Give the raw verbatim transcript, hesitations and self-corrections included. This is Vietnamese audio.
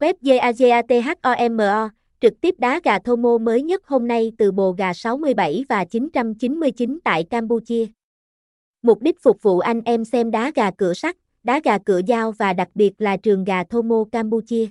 Web Dagathomo, trực tiếp đá gà thomo mới nhất hôm nay từ Bồ Gà sáu mươi bảy và chín trăm chín mươi chín tại Campuchia. Mục đích phục vụ anh em xem đá gà cửa sắt, đá gà cửa dao và đặc biệt là trường gà thomo Campuchia.